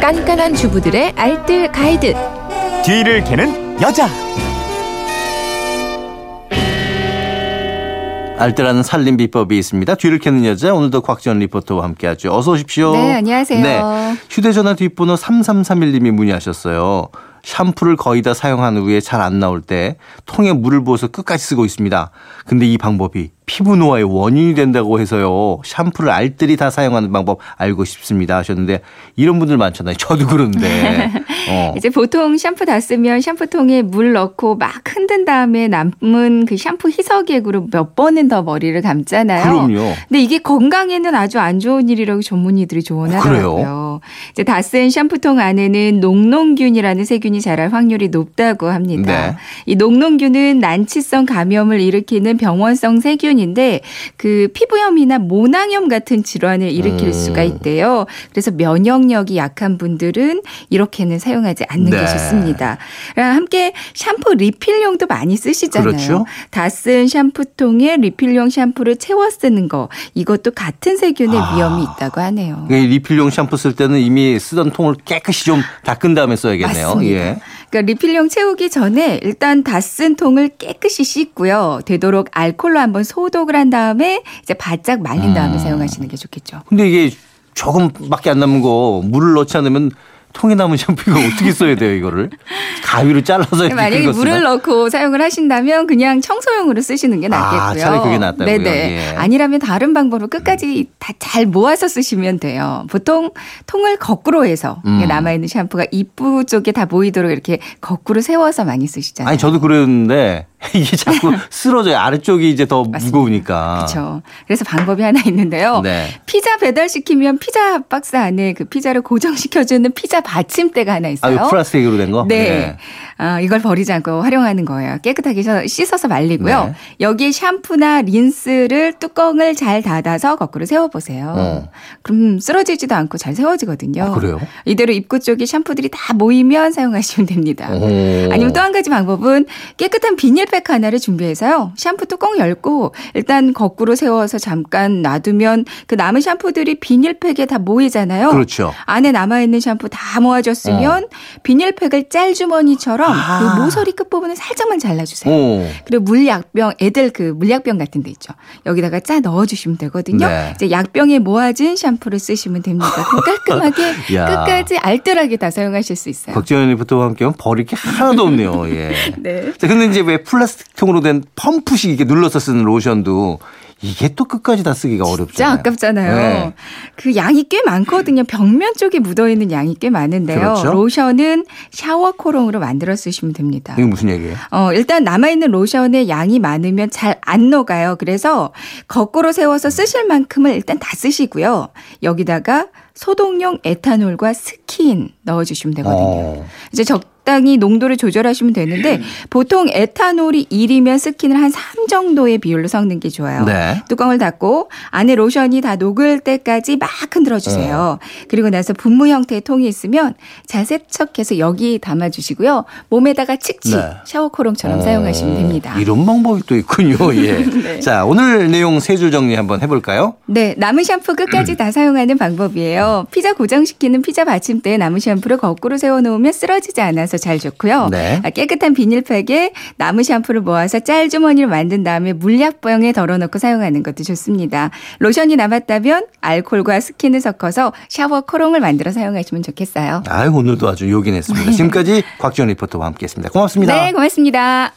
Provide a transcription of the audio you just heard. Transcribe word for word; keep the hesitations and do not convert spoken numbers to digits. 깐깐한 주부들의 알뜰 가이드. 뒤를 캐는 여자. 알뜰한 살림 비법이 있습니다. 뒤를 캐는 여자, 오늘도 곽지원 리포터와 함께하죠. 어서 오십시오. 네, 안녕하세요. 네, 휴대전화 뒷번호 삼삼삼일 님이 문의하셨어요. 샴푸를 거의 다 사용한 후에 잘 안 나올 때 통에 물을 부어서 끝까지 쓰고 있습니다. 근데 이 방법이 피부 노화의 원인이 된다고 해서요. 샴푸를 알뜰히 다 사용하는 방법 알고 싶습니다 하셨는데, 이런 분들 많잖아요. 저도 그런데. 어. 이제 보통 샴푸 다 쓰면 샴푸통에 물 넣고 막 흔든 다음에 남은 그 샴푸 희석액으로 몇 번은 더 머리를 감잖아요. 그럼요. 근데 이게 건강에는 아주 안 좋은 일이라고 전문의들이 조언하더라고요. 그래요? 이제 다 쓴 샴푸통 안에는 녹농균이라는 세균이 자랄 확률이 높다고 합니다. 네. 이 녹농균은 난치성 감염을 일으키는 병원성 세균 인데 그 피부염이나 모낭염 같은 질환을 일으킬 음. 수가 있대요. 그래서 면역력이 약한 분들은 이렇게는 사용하지 않는 네. 게 좋습니다. 함께 샴푸 리필용도 많이 쓰시잖아요. 그렇죠? 다 쓴 샴푸통에 리필용 샴푸를 채워 쓰는 거, 이것도 같은 세균의 아. 위험이 있다고 하네요. 리필용 샴푸 쓸 때는 이미 쓰던 통을 깨끗이 좀 닦은 다음에 써야겠네요. 맞습니다. 예. 그러니까 리필용 채우기 전에 일단 다 쓴 통을 깨끗이 씻고요. 되도록 알코올로 한번 소 소독을 한 다음에 이제 바짝 말린 다음에 음. 사용하시는 게 좋겠죠. 근데 이게 조금밖에 안 남은 거 물을 넣지 않으면 통에 남은 샴푸가 어떻게 써야 돼요, 이거를? 가위로 잘라서 이렇게. 만약에 물을 넣고 사용을 하신다면 그냥 청소용으로 쓰시는 게 낫겠고요. 아, 차라리 그게 낫다고요? 네네. 예. 아니라면 다른 방법으로 끝까지 다 잘 모아서 쓰시면 돼요. 보통 통을 거꾸로 해서 음. 남아있는 샴푸가 입부 쪽에 다 모이도록 이렇게 거꾸로 세워서 많이 쓰시잖아요. 아니, 저도 그랬는데 이게 자꾸 쓰러져요. 아래쪽이 이제 더 맞습니다. 무거우니까. 그렇죠. 그래서 방법이 하나 있는데요. 네. 피자 배달시키면 피자 박스 안에 그 피자를 고정시켜주는 피자 받침대가 하나 있어요. 아, 플라스틱으로 된 거? 네. 네. 아, 이걸 버리지 않고 활용하는 거예요. 깨끗하게 씻어서 말리고요. 네. 여기에 샴푸나 린스를 뚜껑을 잘 닫아서 거꾸로 세워보세요. 어. 그럼 쓰러지지도 않고 잘 세워지거든요. 아, 그래요? 이대로 입구 쪽에 샴푸들이 다 모이면 사용하시면 됩니다. 오. 아니면 또 한 가지 방법은 깨끗한 비닐 백 하나를 준비해서요. 샴푸 뚜껑 열고 일단 거꾸로 세워서 잠깐 놔두면 그 남은 샴푸들이 비닐팩에 다 모이잖아요. 그렇죠. 안에 남아있는 샴푸 다 모아줬으면 어. 비닐팩을 짤주머니처럼 아. 그 모서리 끝부분을 살짝만 잘라주세요. 오. 그리고 물약병, 애들 그 물약병 같은 데 있죠. 여기다가 짜 넣어주시면 되거든요. 네. 이제 약병에 모아진 샴푸를 쓰시면 됩니다. 깔끔하게 끝까지 알뜰하게 다 사용하실 수 있어요. 곽지원 리포터와 함께하면 버릴 게 하나도 없네요. 예. 네. 자, 근데 이제 왜 플라스틱 통으로 된 펌프식 이게 눌러서 쓰는 로션도 이게 또 끝까지 다 쓰기가 어렵잖아요. 진짜 아깝잖아요. 네. 그 양이 꽤 많거든요. 벽면 쪽에 묻어있는 양이 꽤 많은데요. 그렇죠? 로션은 샤워 코롱으로 만들어 쓰시면 됩니다. 이게 무슨 얘기예요? 어, 일단 남아있는 로션의 양이 많으면 잘 안 녹아요. 그래서 거꾸로 세워서 쓰실 만큼을 일단 다 쓰시고요. 여기다가 소독용 에탄올과 스킨 넣어주시면 되거든요. 어. 이제 적 적당히 농도를 조절하시면 되는데 보통 에탄올이 일이면 스킨을 한 삼 정도의 비율로 섞는 게 좋아요. 네. 뚜껑을 닫고 안에 로션이 다 녹을 때까지 막 흔들어주세요. 네. 그리고 나서 분무 형태의 통이 있으면 잘 세척해서 여기 담아주시고요. 몸에다가 칙칙 네. 샤워코롱처럼 어... 사용하시면 됩니다. 이런 방법이 또 있군요. 예. 네. 자, 오늘 내용 세 줄 정리 한번 해볼까요? 네. 남은 샴푸 끝까지 다 사용하는 방법이에요. 피자 고정시키는 피자 받침대에 남은 샴푸를 거꾸로 세워놓으면 쓰러지지 않아서 잘 좋고요. 네. 깨끗한 비닐팩에 남은 샴푸를 모아서 짤주머니를 만든 다음에 물약병에 덜어놓고 사용하는 것도 좋습니다. 로션이 남았다면 알코올과 스킨을 섞어서 샤워 코롱을 만들어 사용하시면 좋겠어요. 아유, 오늘도 아주 요긴했습니다. 지금까지 곽지원 리포터와 함께했습니다. 고맙습니다. 네, 고맙습니다.